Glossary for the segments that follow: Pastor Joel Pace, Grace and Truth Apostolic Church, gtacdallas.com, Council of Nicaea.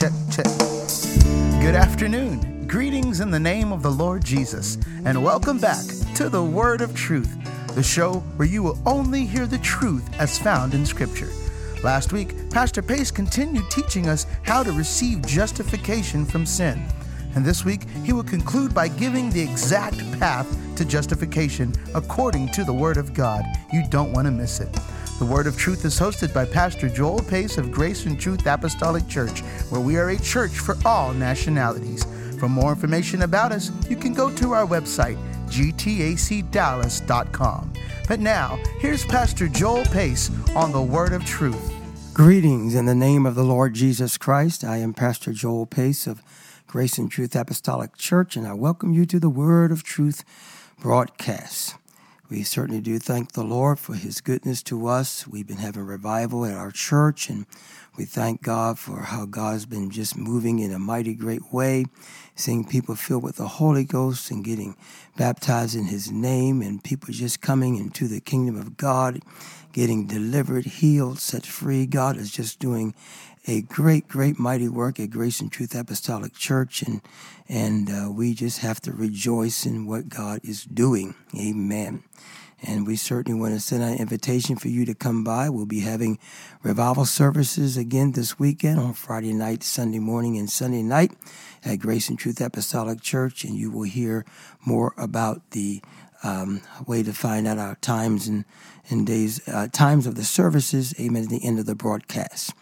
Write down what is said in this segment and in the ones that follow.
Check, check. Good afternoon. Greetings in the name of the Lord Jesus, and welcome back to the Word of Truth, the show where you will only hear the truth as found in Scripture. Last week, Pastor Pace continued teaching us how to receive justification from sin. And this week, he will conclude by giving the exact path to justification according to the Word of God. You don't want to miss it. The Word of Truth is hosted by Pastor Joel Pace of Grace and Truth Apostolic Church, where we are a church for all nationalities. For more information about us, you can go to our website, gtacdallas.com. But now, here's Pastor Joel Pace on the Word of Truth. Greetings in the name of the Lord Jesus Christ. I am Pastor Joel Pace of Grace and Truth Apostolic Church, and I welcome you to the Word of Truth broadcast. We certainly do thank the Lord for His goodness to us. We've been having revival at our church, and we thank God for how God's been just moving in a mighty great way, seeing people filled with the Holy Ghost and getting baptized in His name, and people just coming into the kingdom of God, getting delivered, healed, set free. God is just doing a great, great, mighty work at Grace and Truth Apostolic Church, and we just have to rejoice in what God is doing. Amen. And we certainly want to send out an invitation for you to come by. We'll be having revival services again this weekend on Friday night, Sunday morning, and Sunday night at Grace and Truth Apostolic Church, and you will hear more about the way to find out our times and days, times of the services, amen, at the end of the broadcast.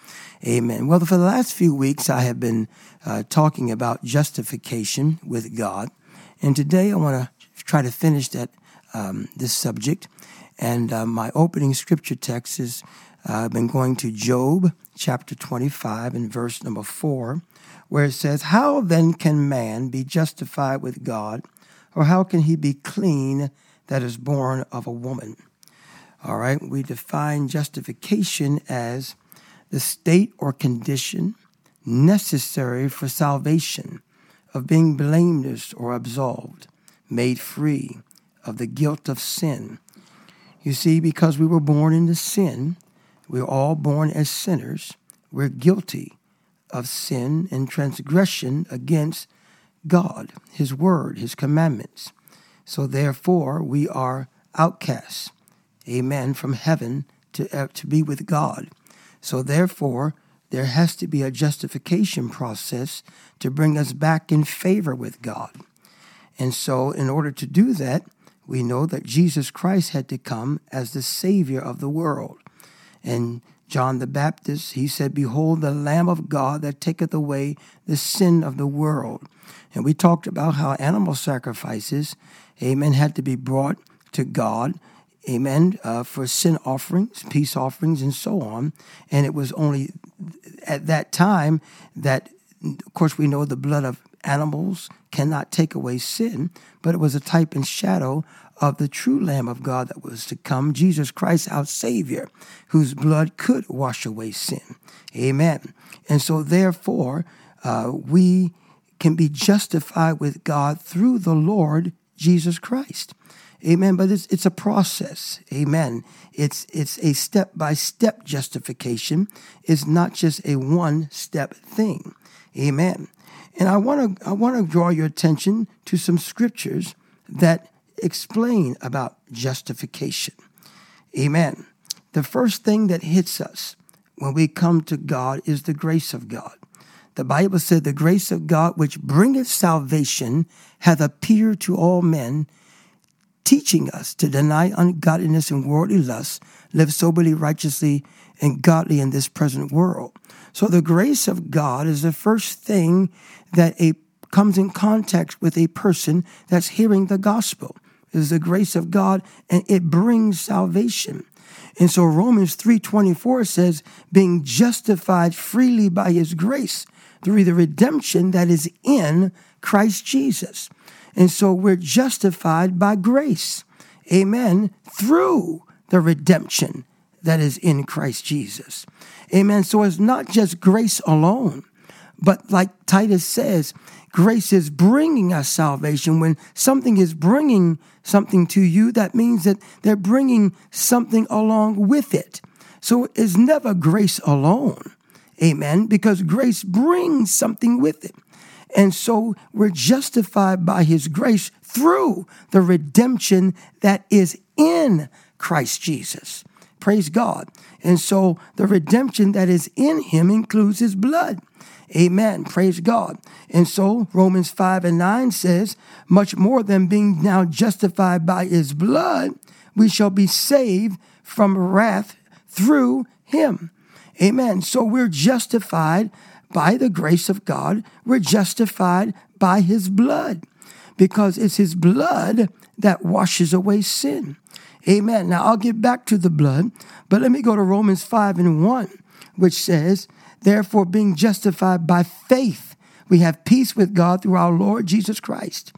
Amen. Well, for the last few weeks, I have been talking about justification with God, and today I want to try to finish that this subject, and my opening scripture text is, I've been going to Job chapter 25 and verse number 4, where it says, "How then can man be justified with God? Or how can he be clean that is born of a woman?" All right, we define justification as the state or condition necessary for salvation, of being blameless or absolved, made free of the guilt of sin. You see, because we were born into sin, we're all born as sinners. We're guilty of sin and transgression against God, His Word, His commandments. So therefore, we are outcasts, amen, from heaven to be with God. So therefore, there has to be a justification process to bring us back in favor with God. And so in order to do that, we know that Jesus Christ had to come as the Savior of the world. And John the Baptist, he said, "Behold, the Lamb of God that taketh away the sin of the world." And we talked about how animal sacrifices, amen, had to be brought to God, amen, for sin offerings, peace offerings, and so on. And it was only at that time that, of course, we know the blood of animals cannot take away sin, but it was a type and shadow of the true Lamb of God that was to come, Jesus Christ, our Savior, whose blood could wash away sin. Amen. And so therefore, we can be justified with God through the Lord Jesus Christ. Amen. But it's a process. Amen. It's a step-by-step justification. It's not just a one-step thing. Amen. And I want to draw your attention to some scriptures that explain about justification. Amen. The first thing that hits us when we come to God is the grace of God. The Bible said, "The grace of God, which bringeth salvation, hath appeared to all men, teaching us to deny ungodliness and worldly lusts, live soberly, righteously, and godly in this present world." So the grace of God is the first thing that comes in contact with a person that's hearing the gospel. It is the grace of God, and it brings salvation. And so Romans 3:24 says, "Being justified freely by His grace through the redemption that is in Christ Jesus." And so we're justified by grace, amen, through the redemption that is in Christ Jesus. Amen. So it's not just grace alone, but like Titus says, grace is bringing us salvation. When something is bringing something to you, that means that they're bringing something along with it. So it's never grace alone. Amen. Because grace brings something with it. And so we're justified by his grace through the redemption that is in Christ Jesus. Praise God. And so the redemption that is in him includes his blood. Amen. Praise God. And so Romans 5:9 says, much more than being now justified by his blood, we shall be saved from wrath through him. Amen. So we're justified by the grace of God. We're justified by his blood because it's his blood that washes away sin. Amen. Now I'll get back to the blood, but let me go to Romans 5:1, which says, therefore, being justified by faith, we have peace with God through our Lord Jesus Christ.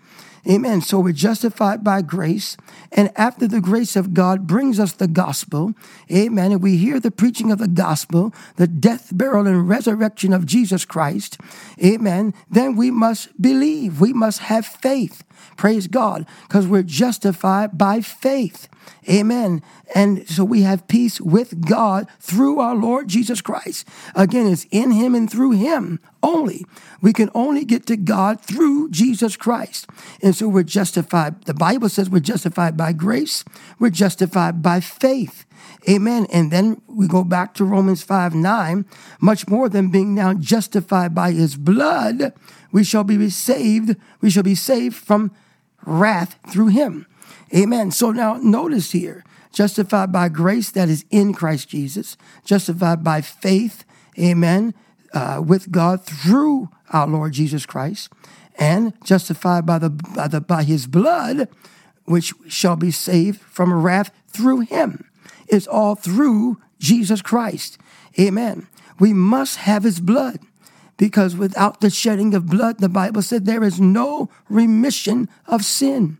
Amen. So we're justified by grace. And after the grace of God brings us the gospel, amen, and we hear the preaching of the gospel, the death, burial, and resurrection of Jesus Christ, amen, then we must believe. We must have faith. Praise God, because we're justified by faith. Amen. And so we have peace with God through our Lord Jesus Christ. Again, it's in him and through him only. We can only get to God through Jesus Christ. And so we're justified. The Bible says we're justified by grace. We're justified by faith. Amen. And then we go back to Romans 5:9. Much more than being now justified by his blood, we shall be saved. We shall be saved from wrath through him. Amen. So now notice here, justified by grace that is in Christ Jesus, justified by faith, amen, with God through our Lord Jesus Christ, and justified by his blood, which shall be saved from wrath through him. It's all through Jesus Christ. Amen. We must have his blood. Because without the shedding of blood, the Bible said there is no remission of sin.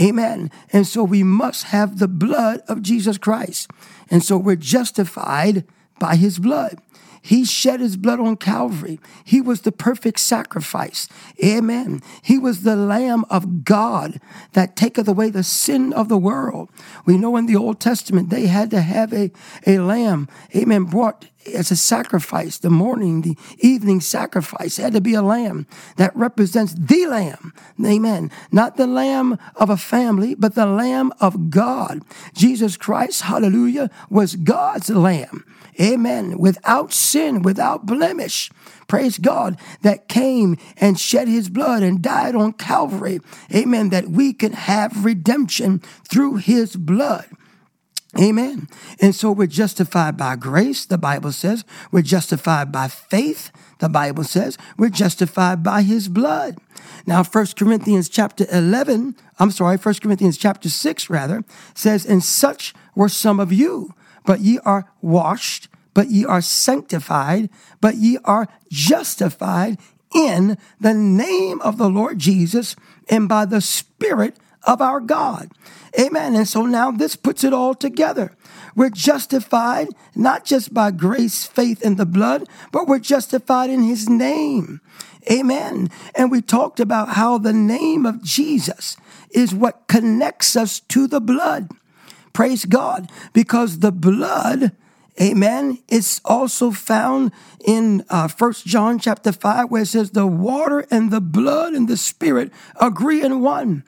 Amen. And so we must have the blood of Jesus Christ. And so we're justified by his blood. He shed his blood on Calvary. He was the perfect sacrifice. Amen. He was the Lamb of God that taketh away the sin of the world. We know in the Old Testament they had to have a lamb, amen, brought as a sacrifice, the morning, the evening sacrifice. It had to be a lamb that represents the Lamb. Amen. Not the lamb of a family, but the Lamb of God. Jesus Christ, hallelujah, was God's Lamb. Amen. Without sin, without blemish. Praise God, that came and shed his blood and died on Calvary. Amen. That we can have redemption through his blood. Amen. And so we're justified by grace, the Bible says. We're justified by faith, the Bible says. We're justified by his blood. Now, 1 Corinthians chapter 6, rather, says, and such were some of you, but ye are washed, but ye are sanctified, but ye are justified in the name of the Lord Jesus and by the Spirit of our God. Amen. And so now this puts it all together. We're justified not just by grace, faith, and the blood, but we're justified in his name. Amen. And we talked about how the name of Jesus is what connects us to the blood. Praise God, because the blood, amen, is also found in 1 John chapter 5, where it says the water and the blood and the Spirit agree in one.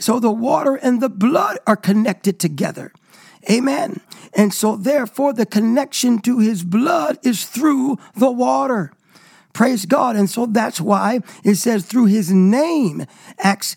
So the water and the blood are connected together. Amen. And so therefore the connection to his blood is through the water. Praise God. And so that's why it says through his name, Acts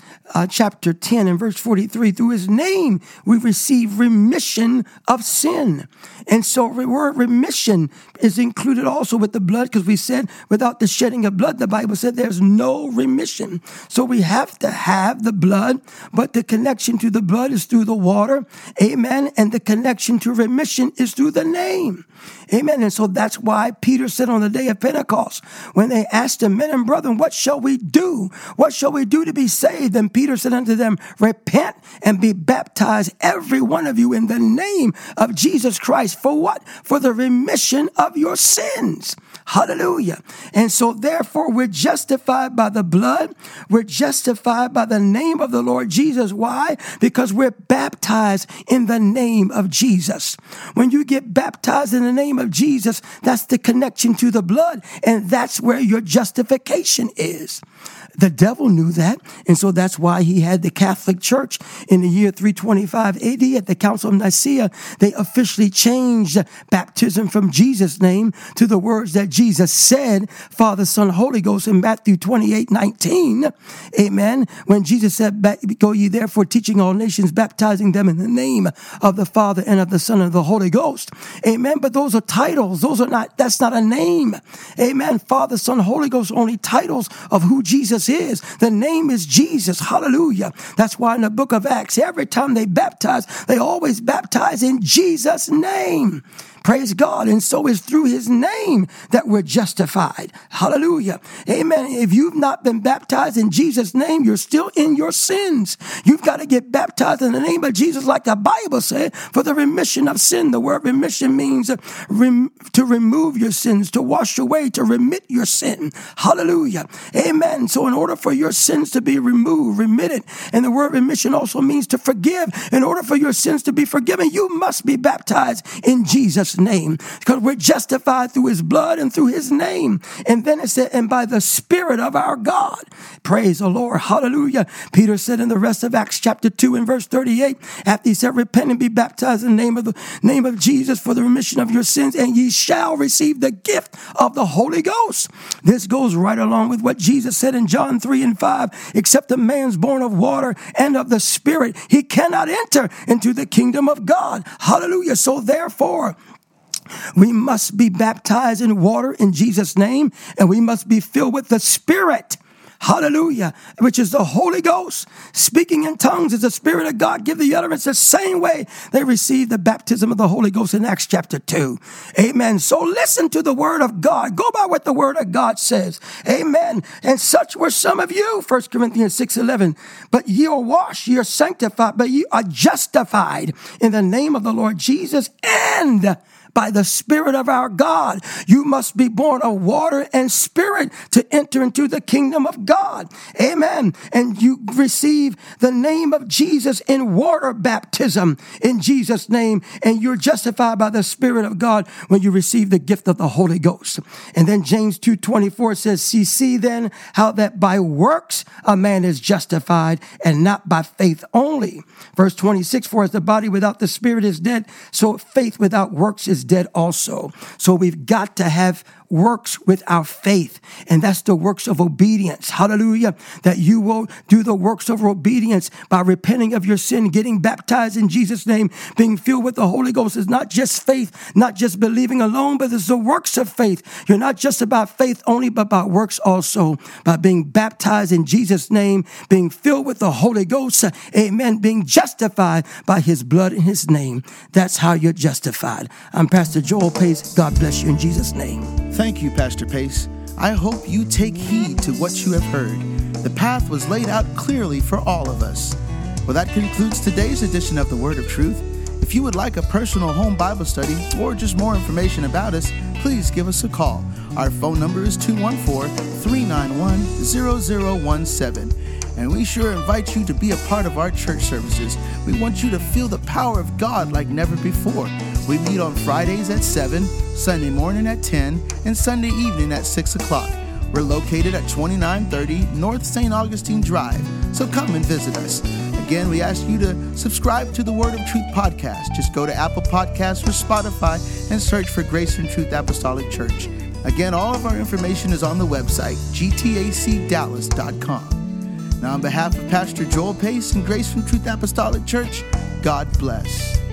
chapter 10 and verse 43, through his name, we receive remission of sin. And so the word remission is included also with the blood, because we said without the shedding of blood, the Bible said there's no remission. So we have to have the blood, but the connection to the blood is through the water. Amen. And the connection to remission is through the name. Amen. And so that's why Peter said on the day of Pentecost, when they asked the men and brethren, what shall we do? What shall we do to be saved? And Peter said unto them, repent and be baptized, every one of you, in the name of Jesus Christ. For what? For the remission of your sins. Hallelujah. And so therefore, we're justified by the blood. We're justified by the name of the Lord Jesus. Why? Because we're baptized in the name of Jesus. When you get baptized in the name of Jesus, that's the connection to the blood. And that's where your justification is. The devil knew that. And so that's why he had the Catholic Church in the year 325 AD at the Council of Nicaea. They officially changed baptism from Jesus' name to the words that Jesus said, Father, Son, Holy Ghost, in Matthew 28:19. Amen. When Jesus said, go ye therefore teaching all nations, baptizing them in the name of the Father and of the Son and of the Holy Ghost. Amen. But those are titles. That's not a name. Amen. Father, Son, Holy Ghost, only titles of who Jesus is. The name is Jesus. Hallelujah. That's why in the book of Acts, every time they baptize, they always baptize in Jesus' name. Praise God. And so it's through his name that we're justified. Hallelujah. Amen. If you've not been baptized in Jesus' name, you're still in your sins. You've got to get baptized in the name of Jesus, like the Bible said, for the remission of sin. The word remission means to remove your sins, to wash away, to remit your sin. Hallelujah. Amen. So in order for your sins to be removed, remitted, and the word remission also means to forgive. In order for your sins to be forgiven, you must be baptized in Jesus' name, because we're justified through his blood and through his name. And then it said, and by the Spirit of our God. Praise the Lord. Hallelujah. Peter said in the rest of Acts chapter 2 and verse 38, after he said, repent and be baptized in the name of Jesus for the remission of your sins, and ye shall receive the gift of the Holy Ghost. This goes right along with what Jesus said in John 3:5, except a man's born of water and of the Spirit, he cannot enter into the kingdom of God. Hallelujah. So therefore, we must be baptized in water in Jesus' name, and we must be filled with the Spirit. Hallelujah, which is the Holy Ghost. Speaking in tongues is the Spirit of God. Give the utterance the same way they received the baptism of the Holy Ghost in Acts chapter 2. Amen. So listen to the word of God. Go by what the word of God says. Amen. And such were some of you, 1 Corinthians 6:11. But ye are washed, ye are sanctified, but ye are justified in the name of the Lord Jesus and by the Spirit of our God. You must be born of water and Spirit to enter into the kingdom of God. Amen. And you receive the name of Jesus in water baptism in Jesus' name. And you're justified by the Spirit of God when you receive the gift of the Holy Ghost. And then James 2:24 says, see then how that by works a man is justified and not by faith only. Verse 26, for as the body without the Spirit is dead, so faith without works is dead also. So we've got to have works with our faith, and that's the works of obedience. Hallelujah. That you will do the works of obedience by repenting of your sin, getting baptized in Jesus' name, being filled with the Holy Ghost. Is not just faith, not just believing alone, but it's the works of faith. You're not just about faith only, but about works also, by being baptized in Jesus' name, being filled with the Holy Ghost. Amen. Being justified by his blood and his name. That's how you're justified. I'm Pastor Joel Pace. God bless you in Jesus' name. Thank you, Pastor Pace. I hope you take heed to what you have heard. The path was laid out clearly for all of us. Well, that concludes today's edition of The Word of Truth. If you would like a personal home Bible study or just more information about us, please give us a call. Our phone number is 214-391-0017. And we sure invite you to be a part of our church services. We want you to feel the power of God like never before. We meet on Fridays at 7, Sunday morning at 10, and Sunday evening at 6 o'clock. We're located at 2930 North St. Augustine Drive, so come and visit us. Again, we ask you to subscribe to the Word of Truth podcast. Just go to Apple Podcasts or Spotify and search for Grace and Truth Apostolic Church. Again, all of our information is on the website, gtacdallas.com. Now, on behalf of Pastor Joel Pace and Grace and Truth Apostolic Church, God bless.